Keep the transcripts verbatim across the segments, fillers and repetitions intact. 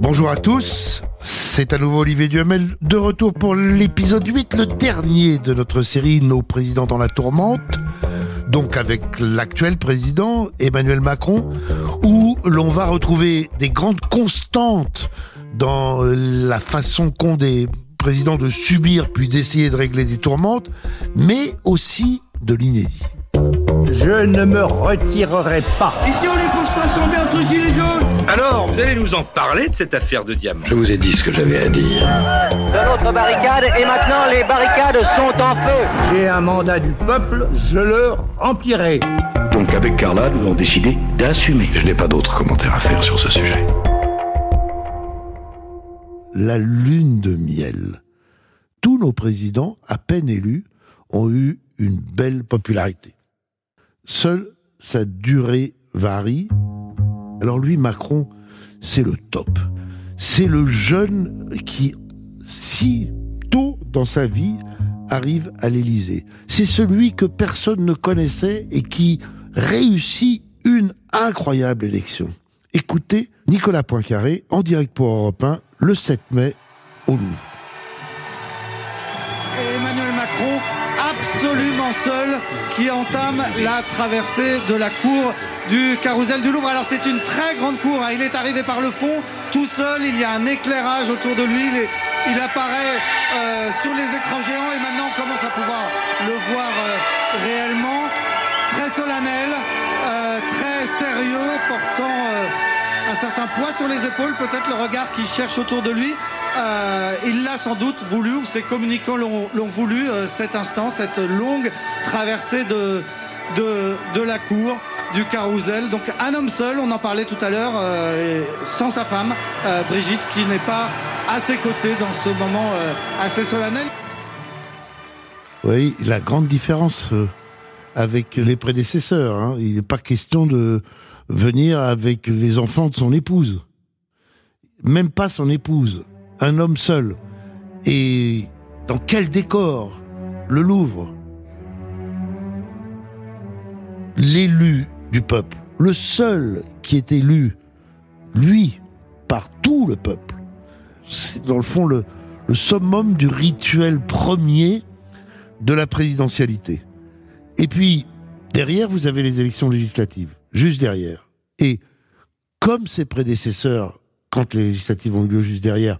Bonjour à tous, c'est à nouveau Olivier Duhamel de retour pour l'épisode huit, le dernier de notre série Nos présidents dans la tourmente, donc avec l'actuel président Emmanuel Macron, où l'on va retrouver des grandes constantes dans la façon qu'ont des présidents de subir puis d'essayer de régler des tourmentes, mais aussi de l'inédit. Je ne me retirerai pas. Ici, on est pour se rassembler entre gilets jaunes. Alors, vous allez nous en parler de cette affaire de diamant. Je vous ai dit ce que j'avais à dire. De l'autre barricade, et maintenant les barricades sont en feu. J'ai un mandat du peuple, je le remplirai. Donc avec Carla, nous avons décidé d'assumer. Je n'ai pas d'autres commentaires à faire sur ce sujet. La lune de miel. Tous nos présidents, à peine élus, ont eu une belle popularité. Seule sa durée varie. Alors lui, Macron, c'est le top. C'est le jeune qui, si tôt dans sa vie, arrive à l'Élysée. C'est celui que personne ne connaissait et qui réussit une incroyable élection. Écoutez Nicolas Poincaré, en direct pour Europe un, le sept mai, au Louvre. Emmanuel Macron, absolument seul, qui entame la traversée de la cour du carrousel du Louvre. Alors c'est une très grande cour, hein. Il est arrivé par le fond, tout seul, il y a un éclairage autour de lui, il, est, il apparaît euh, sur les écrans géants et maintenant on commence à pouvoir le voir euh, réellement. Très solennel, euh, très sérieux, portant euh, un certain poids sur les épaules, peut-être le regard qu'il cherche autour de lui. Euh, il l'a sans doute voulu, ou ses communicants l'ont, l'ont voulu, euh, cet instant, cette longue traversée de, de, de la cour, du carrousel. Donc un homme seul, on en parlait tout à l'heure, euh, sans sa femme, euh, Brigitte, qui n'est pas à ses côtés dans ce moment euh, assez solennel. Oui, la grande différence euh, avec les prédécesseurs, hein. Il n'est pas question de venir avec les enfants de son épouse. Même pas son épouse. Un homme seul. Et dans quel décor ? Le Louvre. L'élu du peuple, le seul qui est élu, lui, par tout le peuple. C'est dans le fond le, le summum du rituel premier de la présidentialité. Et puis, derrière, vous avez les élections législatives, juste derrière. Et comme ses prédécesseurs, quand les législatives ont eu lieu juste derrière,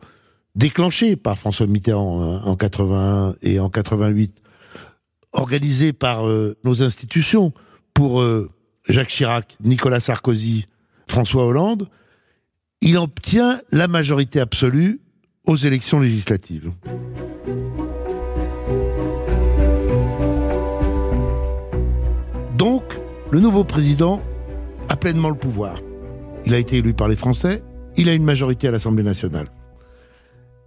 déclenché par François Mitterrand hein, en quatre-vingt-un et en quatre-vingt-huit, organisé par euh, nos institutions pour euh, Jacques Chirac, Nicolas Sarkozy, François Hollande, il obtient la majorité absolue aux élections législatives. Donc, le nouveau président a pleinement le pouvoir. Il a été élu par les Français, il a une majorité à l'Assemblée nationale.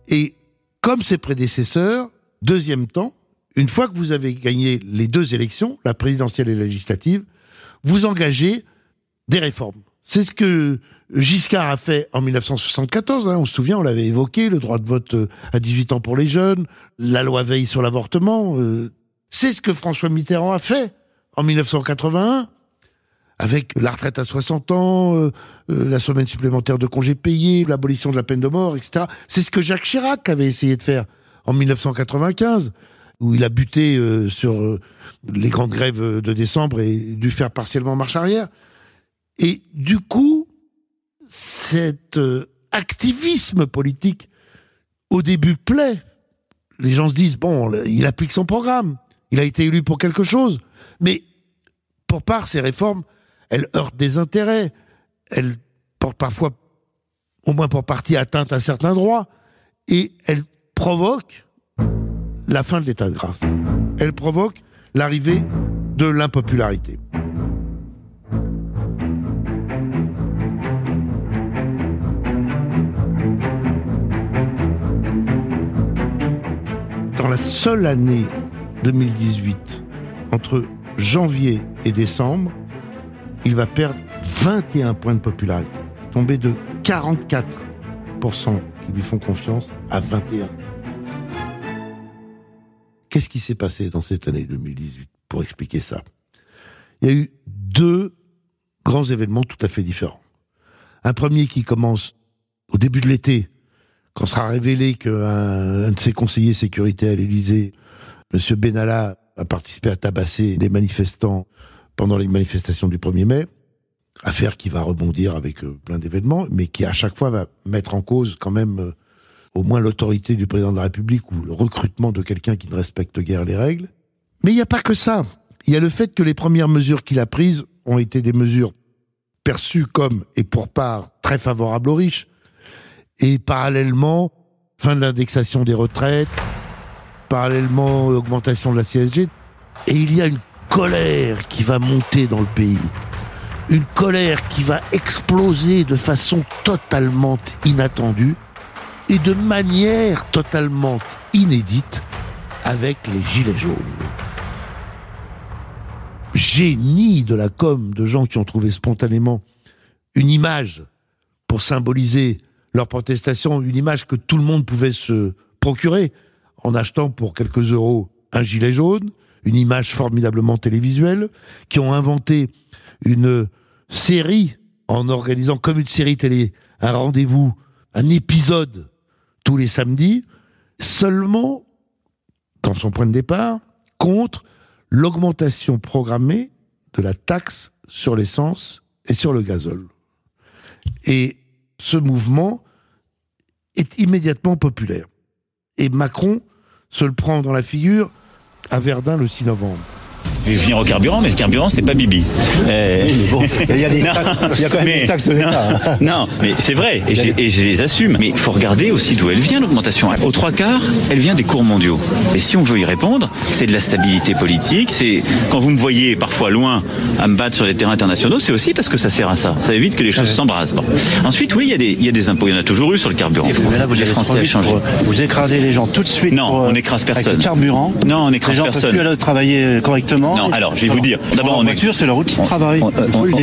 Et comme ses prédécesseurs, deuxième temps, une fois que vous avez gagné les deux élections, la présidentielle et la législative, vous engagez des réformes. C'est ce que Giscard a fait en dix-neuf cent soixante-quatorze, hein, on se souvient, on l'avait évoqué, le droit de vote à dix-huit ans pour les jeunes, la loi Veil sur l'avortement. Euh, c'est ce que François Mitterrand a fait en dix-neuf cent quatre-vingt-un, avec la retraite à soixante ans, euh, euh, la semaine supplémentaire de congés payés, l'abolition de la peine de mort, et cetera. C'est ce que Jacques Chirac avait essayé de faire en dix-neuf cent quatre-vingt-quinze, où il a buté euh, sur euh, les grandes grèves de décembre et dû faire partiellement marche arrière. Et du coup, cet euh, activisme politique, au début, plaît. Les gens se disent, bon, il applique son programme, il a été élu pour quelque chose. Mais, pour part, ces réformes, elle heurte des intérêts, elle porte parfois, au moins pour partie, atteinte à certains droits, et elle provoque la fin de l'état de grâce. Elle provoque l'arrivée de l'impopularité. Dans la seule année deux mille dix-huit, entre janvier et décembre, il va perdre vingt et un points de popularité, tomber de quarante-quatre pour cent qui lui font confiance à vingt et un. Qu'est-ce qui s'est passé dans cette année deux mille dix-huit pour expliquer ça ? Il y a eu deux grands événements tout à fait différents. Un premier qui commence au début de l'été, quand sera révélé qu'un un de ses conseillers sécurité à l'Élysée, monsieur Benalla, a participé à tabasser des manifestants pendant les manifestations du premier mai, affaire qui va rebondir avec euh, plein d'événements, mais qui à chaque fois va mettre en cause quand même euh, au moins l'autorité du président de la République ou le recrutement de quelqu'un qui ne respecte guère les règles. Mais il n'y a pas que ça. Il y a le fait que les premières mesures qu'il a prises ont été des mesures perçues comme, et pour part, très favorables aux riches. Et parallèlement, fin de l'indexation des retraites, parallèlement, augmentation de la C S G. Et il y a une colère qui va monter dans le pays. Une colère qui va exploser de façon totalement inattendue et de manière totalement inédite avec les gilets jaunes. Génie de la com de gens qui ont trouvé spontanément une image pour symboliser leur protestation, une image que tout le monde pouvait se procurer en achetant pour quelques euros un gilet jaune, une image formidablement télévisuelle, qui ont inventé une série en organisant comme une série télé, un rendez-vous, un épisode tous les samedis, seulement, dans son point de départ, contre l'augmentation programmée de la taxe sur l'essence et sur le gazole. Et ce mouvement est immédiatement populaire. Et Macron se le prend dans la figure à Verdun le six novembre. Je vais venir au carburant, mais le carburant, c'est pas Bibi. Euh... Oui, bon, il y a des taxes, non, il y a quand même mais, des taxes de l'État. Non, non, mais c'est vrai, et, des... et je les assume. Mais il faut regarder aussi d'où elle vient, l'augmentation. Aux trois quarts, elle vient des cours mondiaux. Et si on veut y répondre, c'est de la stabilité politique. C'est quand vous me voyez parfois loin à me battre sur les terrains internationaux, c'est aussi parce que ça sert à ça. Ça évite que les choses ouais. s'embrasent. Bon. Ensuite, oui, il y a des, il y a des impôts. Il y en a toujours eu sur le carburant. Et vous, là, vous les Français à changer. Vous écrasez les gens tout de suite. Non, pour, on n'écrase personne. Avec le carburant. Non, on n'écrase personne. Les gens ne peuvent plus aller travailler correctement. Non, alors, je vais vous dire. D'abord, en voiture, c'est leur outil de travail.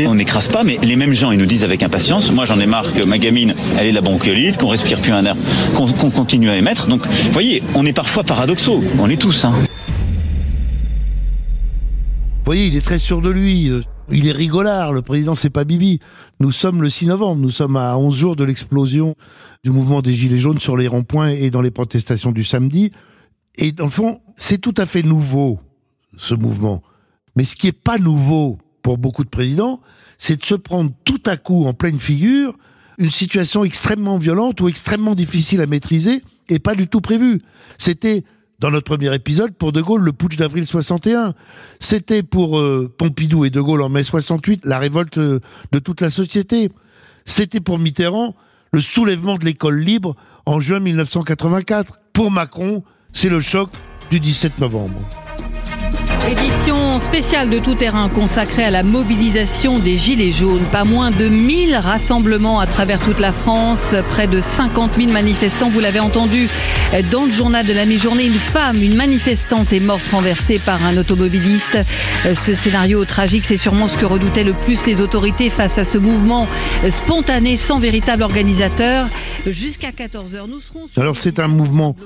On n'écrase pas, mais les mêmes gens, ils nous disent avec impatience, moi, j'en ai marre que ma gamine, elle ait la bronchiolite, qu'on respire plus un air, qu'on, qu'on continue à émettre. Donc, vous voyez, on est parfois paradoxaux. On est tous, hein. Vous voyez, il est très sûr de lui. Il est rigolard. Le président, c'est pas Bibi. Nous sommes le six novembre. Nous sommes à onze jours de l'explosion du mouvement des Gilets jaunes sur les ronds-points et dans les protestations du samedi. Et dans le fond, c'est tout à fait nouveau, ce mouvement. Mais ce qui n'est pas nouveau pour beaucoup de présidents, c'est de se prendre tout à coup en pleine figure une situation extrêmement violente ou extrêmement difficile à maîtriser et pas du tout prévue. C'était, dans notre premier épisode, pour De Gaulle, le putsch d'avril soixante et un. C'était pour euh, Pompidou et De Gaulle en mai soixante-huit, la révolte euh, de toute la société. C'était pour Mitterrand, le soulèvement de l'école libre en juin mille neuf cent quatre-vingt-quatre. Pour Macron, c'est le choc du dix-sept novembre. Édition spéciale de Tout Terrain consacrée à la mobilisation des Gilets jaunes. Pas moins de mille rassemblements à travers toute la France. Près de cinquante mille manifestants, vous l'avez entendu. Dans le journal de la mi-journée, une femme, une manifestante est morte renversée par un automobiliste. Ce scénario tragique, c'est sûrement ce que redoutaient le plus les autorités face à ce mouvement spontané, sans véritable organisateur. Jusqu'à quatorze heures, nous serons... Alors c'est un mouvement,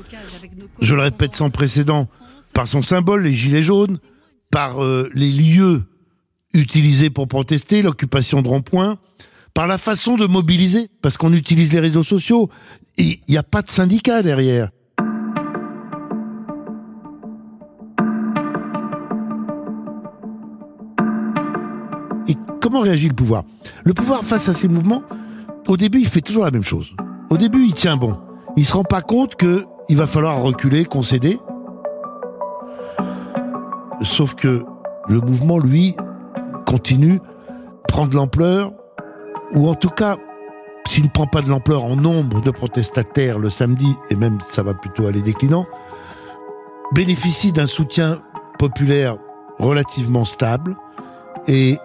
je le répète, sans précédent, par son symbole, les Gilets jaunes, par euh, les lieux utilisés pour protester, l'occupation de ronds-points, par la façon de mobiliser, parce qu'on utilise les réseaux sociaux. Il n'y a pas de syndicat derrière. Et comment réagit le pouvoir ? Le pouvoir, face à ces mouvements, au début, il fait toujours la même chose. Au début, il tient bon. Il ne se rend pas compte qu'il va falloir reculer, concéder. Sauf que le mouvement, lui, continue, prend de l'ampleur, ou en tout cas, s'il ne prend pas de l'ampleur en nombre de protestataires le samedi, et même ça va plutôt aller déclinant, bénéficie d'un soutien populaire relativement stable, et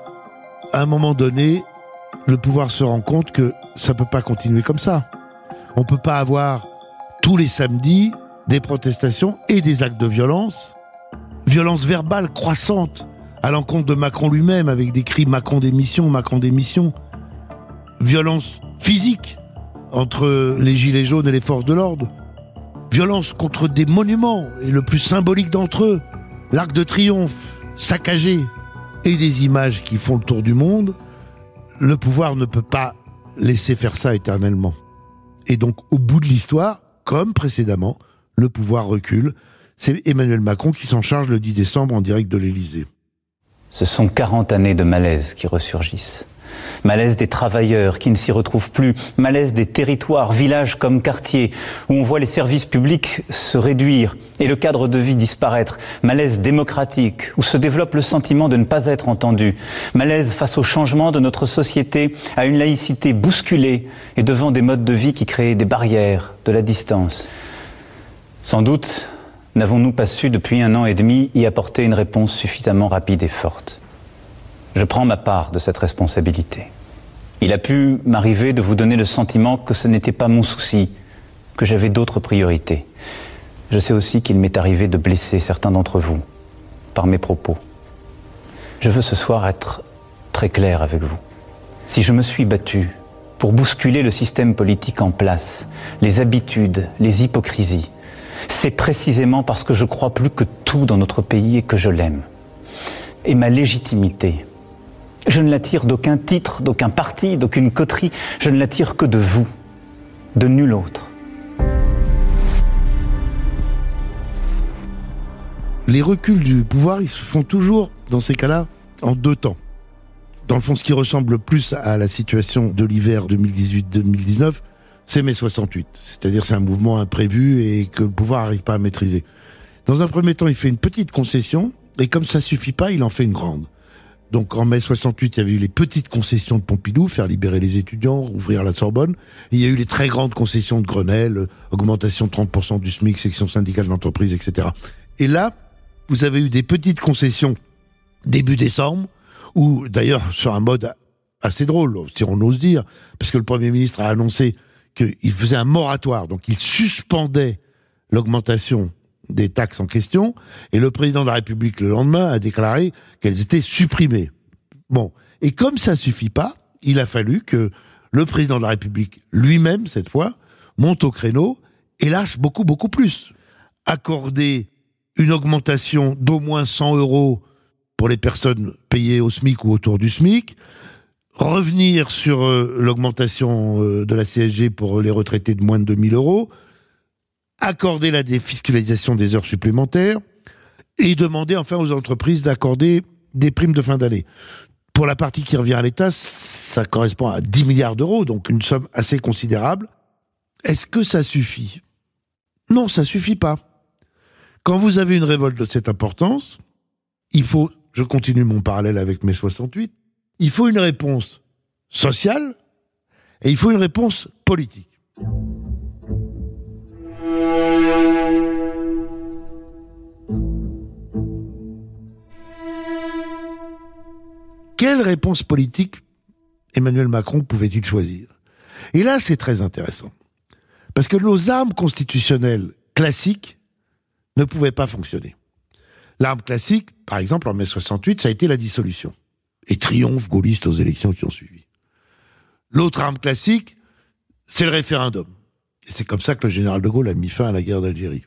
à un moment donné, le pouvoir se rend compte que ça ne peut pas continuer comme ça. On ne peut pas avoir tous les samedis des protestations et des actes de violence. Violence verbale croissante à l'encontre de Macron lui-même, avec des cris « Macron démission, Macron démission ». Violence physique entre les Gilets jaunes et les forces de l'ordre. Violence contre des monuments, et le plus symbolique d'entre eux, l'Arc de Triomphe, saccagé, et des images qui font le tour du monde. Le pouvoir ne peut pas laisser faire ça éternellement. Et donc, au bout de l'histoire, comme précédemment, le pouvoir recule. C'est Emmanuel Macron qui s'en charge le dix décembre en direct de l'Élysée. Ce sont quarante années de malaise qui ressurgissent. Malaise des travailleurs qui ne s'y retrouvent plus, malaise des territoires, villages comme quartiers, où on voit les services publics se réduire et le cadre de vie disparaître, malaise démocratique, où se développe le sentiment de ne pas être entendu, malaise face au changement de notre société, à une laïcité bousculée et devant des modes de vie qui créent des barrières, de la distance. Sans doute n'avons-nous pas su depuis un an et demi y apporter une réponse suffisamment rapide et forte. Je prends ma part de cette responsabilité. Il a pu m'arriver de vous donner le sentiment que ce n'était pas mon souci, que j'avais d'autres priorités. Je sais aussi qu'il m'est arrivé de blesser certains d'entre vous par mes propos. Je veux ce soir être très clair avec vous. Si je me suis battu pour bousculer le système politique en place, les habitudes, les hypocrisies, c'est précisément parce que je crois plus que tout dans notre pays et que je l'aime. Et ma légitimité, je ne la tire d'aucun titre, d'aucun parti, d'aucune coterie. Je ne la tire que de vous, de nul autre. Les reculs du pouvoir, ils se font toujours, dans ces cas-là, en deux temps. Dans le fond, ce qui ressemble plus à la situation de l'hiver deux mille dix-huit deux mille dix-neuf, c'est mai soixante-huit. C'est-à-dire c'est un mouvement imprévu et que le pouvoir n'arrive pas à maîtriser. Dans un premier temps, il fait une petite concession, et comme ça suffit pas, il en fait une grande. Donc en mai soixante-huit, il y avait eu les petites concessions de Pompidou, faire libérer les étudiants, ouvrir la Sorbonne. Et il y a eu les très grandes concessions de Grenelle, augmentation de trente pour cent du SMIC, section syndicale d'entreprise, et cetera. Et là, vous avez eu des petites concessions début décembre, où d'ailleurs sur un mode assez drôle, si on ose dire, parce que le Premier ministre a annoncé qu'il faisait un moratoire, donc il suspendait l'augmentation des taxes en question, et le président de la République, le lendemain, a déclaré qu'elles étaient supprimées. Bon. Et comme ça suffit pas, il a fallu que le président de la République, lui-même, cette fois, monte au créneau et lâche beaucoup, beaucoup plus. Accorder une augmentation d'au moins cent euros pour les personnes payées au SMIC ou autour du SMIC, revenir sur euh, l'augmentation euh, de la C S G pour les retraités de moins de deux mille euros, accorder la défiscalisation des heures supplémentaires et demander enfin aux entreprises d'accorder des primes de fin d'année. Pour la partie qui revient à l'État, ça correspond à dix milliards d'euros, donc une somme assez considérable. Est-ce que ça suffit ? Non, ça suffit pas. Quand vous avez une révolte de cette importance, il faut, je continue mon parallèle avec mai soixante-huit, il faut une réponse sociale et il faut une réponse politique. Quelle réponse politique Emmanuel Macron pouvait-il choisir ? Et là, c'est très intéressant. Parce que nos armes constitutionnelles classiques ne pouvaient pas fonctionner. L'arme classique, par exemple, en mai soixante-huit, ça a été la dissolution. Et triomphe gaulliste aux élections qui ont suivi. L'autre arme classique, c'est le référendum. Et c'est comme ça que le général de Gaulle a mis fin à la guerre d'Algérie.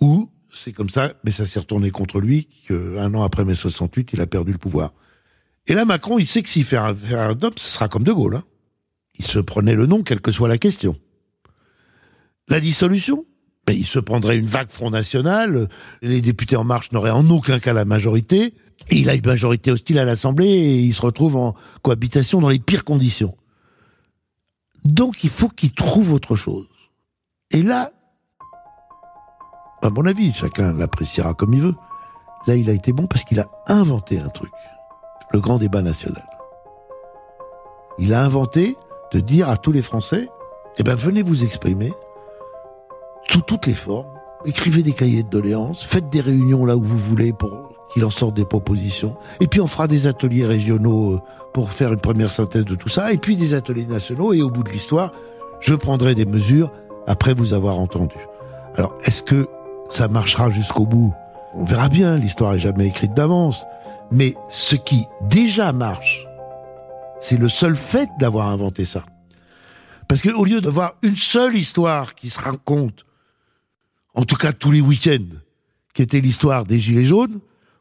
Ou, c'est comme ça, mais ça s'est retourné contre lui, qu'un an après mai soixante-huit, il a perdu le pouvoir. Et là, Macron, il sait que s'il fait un référendum, ce sera comme de Gaulle. Hein. Il se prenait le nom, quelle que soit la question. La dissolution, ben, il se prendrait une vague Front National, les députés En Marche n'auraient en aucun cas la majorité, et il a une majorité hostile à l'Assemblée, et il se retrouve en cohabitation dans les pires conditions. Donc il faut qu'il trouve autre chose. Et là, à mon avis, chacun l'appréciera comme il veut, là il a été bon parce qu'il a inventé un truc, le grand débat national. Il a inventé de dire à tous les Français, eh ben venez vous exprimer, sous toutes les formes, écrivez des cahiers de doléances, faites des réunions là où vous voulez pour qu'il en sorte des propositions, et puis on fera des ateliers régionaux pour faire une première synthèse de tout ça, et puis des ateliers nationaux, et au bout de l'histoire, je prendrai des mesures après vous avoir entendu. Alors, est-ce que ça marchera jusqu'au bout ? On verra bien, l'histoire n'est jamais écrite d'avance. Mais ce qui déjà marche, c'est le seul fait d'avoir inventé ça. Parce qu'au lieu d'avoir une seule histoire qui se raconte, en tout cas tous les week-ends, qui était l'histoire des Gilets jaunes,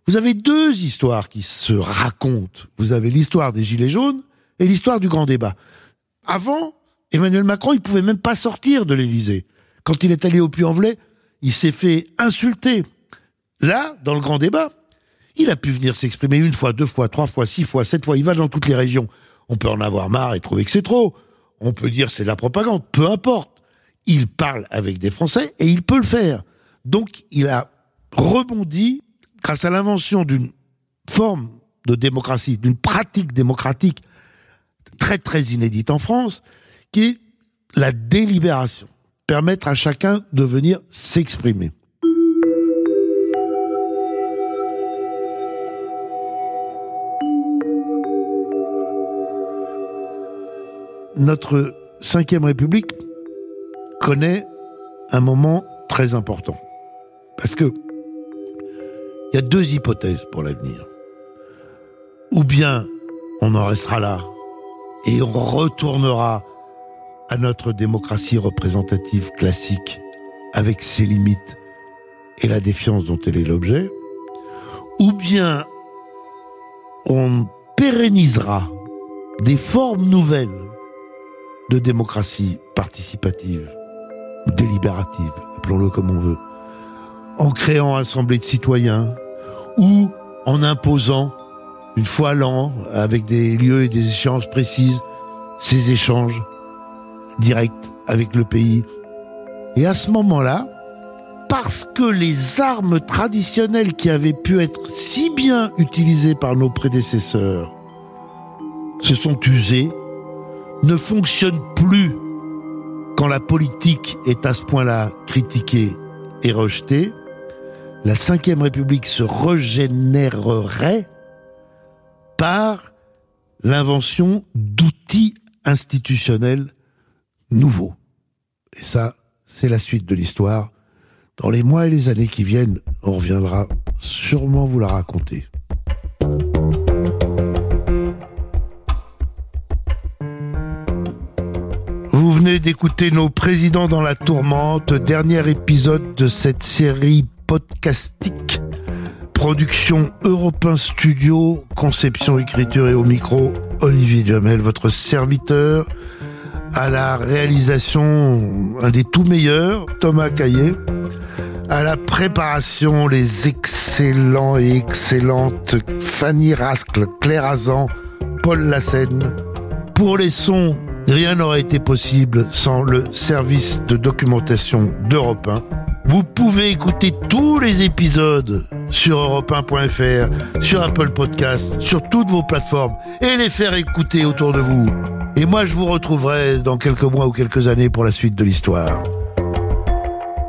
vous avez deux histoires qui se racontent. Vous avez l'histoire des Gilets jaunes et l'histoire du grand débat. Avant, Emmanuel Macron, il pouvait même pas sortir de l'Élysée. Quand il est allé au Puy-en-Velay, il s'est fait insulter. Là, dans le grand débat, il a pu venir s'exprimer une fois, deux fois, trois fois, six fois, sept fois. Il va dans toutes les régions. On peut en avoir marre et trouver que c'est trop. On peut dire c'est de la propagande. Peu importe. Il parle avec des Français et il peut le faire. Donc, il a rebondi grâce à l'invention d'une forme de démocratie, d'une pratique démocratique très, très inédite en France, qui est la délibération. Permettre à chacun de venir s'exprimer. Notre cinquième République connaît un moment très important. Parce que il y a deux hypothèses pour l'avenir. Ou bien on en restera là et on retournera à notre démocratie représentative classique avec ses limites et la défiance dont elle est l'objet. Ou bien on pérennisera des formes nouvelles de démocratie participative ou délibérative, appelons-le comme on veut, en créant assemblée de citoyens ou en imposant, une fois l'an, avec des lieux et des échéances précises, ces échanges directs avec le pays. Et à ce moment-là, parce que les armes traditionnelles qui avaient pu être si bien utilisées par nos prédécesseurs se sont usées, ne fonctionnent plus quand la politique est à ce point-là critiquée et rejetée, la cinquième République se régénérerait par l'invention d'outils institutionnels nouveaux. Et ça, c'est la suite de l'histoire. Dans les mois et les années qui viennent, on reviendra sûrement vous la raconter. Vous venez d'écouter Nos présidents dans la tourmente, dernier épisode de cette série podcastique. Production Europe un Studio, conception, écriture et au micro, Olivier Duhamel, votre serviteur. À la réalisation, un des tout meilleurs, Thomas Caillé. À la préparation, les excellents et excellentes Fanny Rascle, Claire Azan, Paul Lassen. Pour les sons, rien n'aurait été possible sans le service de documentation d'Europe un. Vous pouvez écouter tous les épisodes sur europe un point f r, sur Apple Podcasts, sur toutes vos plateformes et les faire écouter autour de vous. Et moi, je vous retrouverai dans quelques mois ou quelques années pour la suite de l'histoire.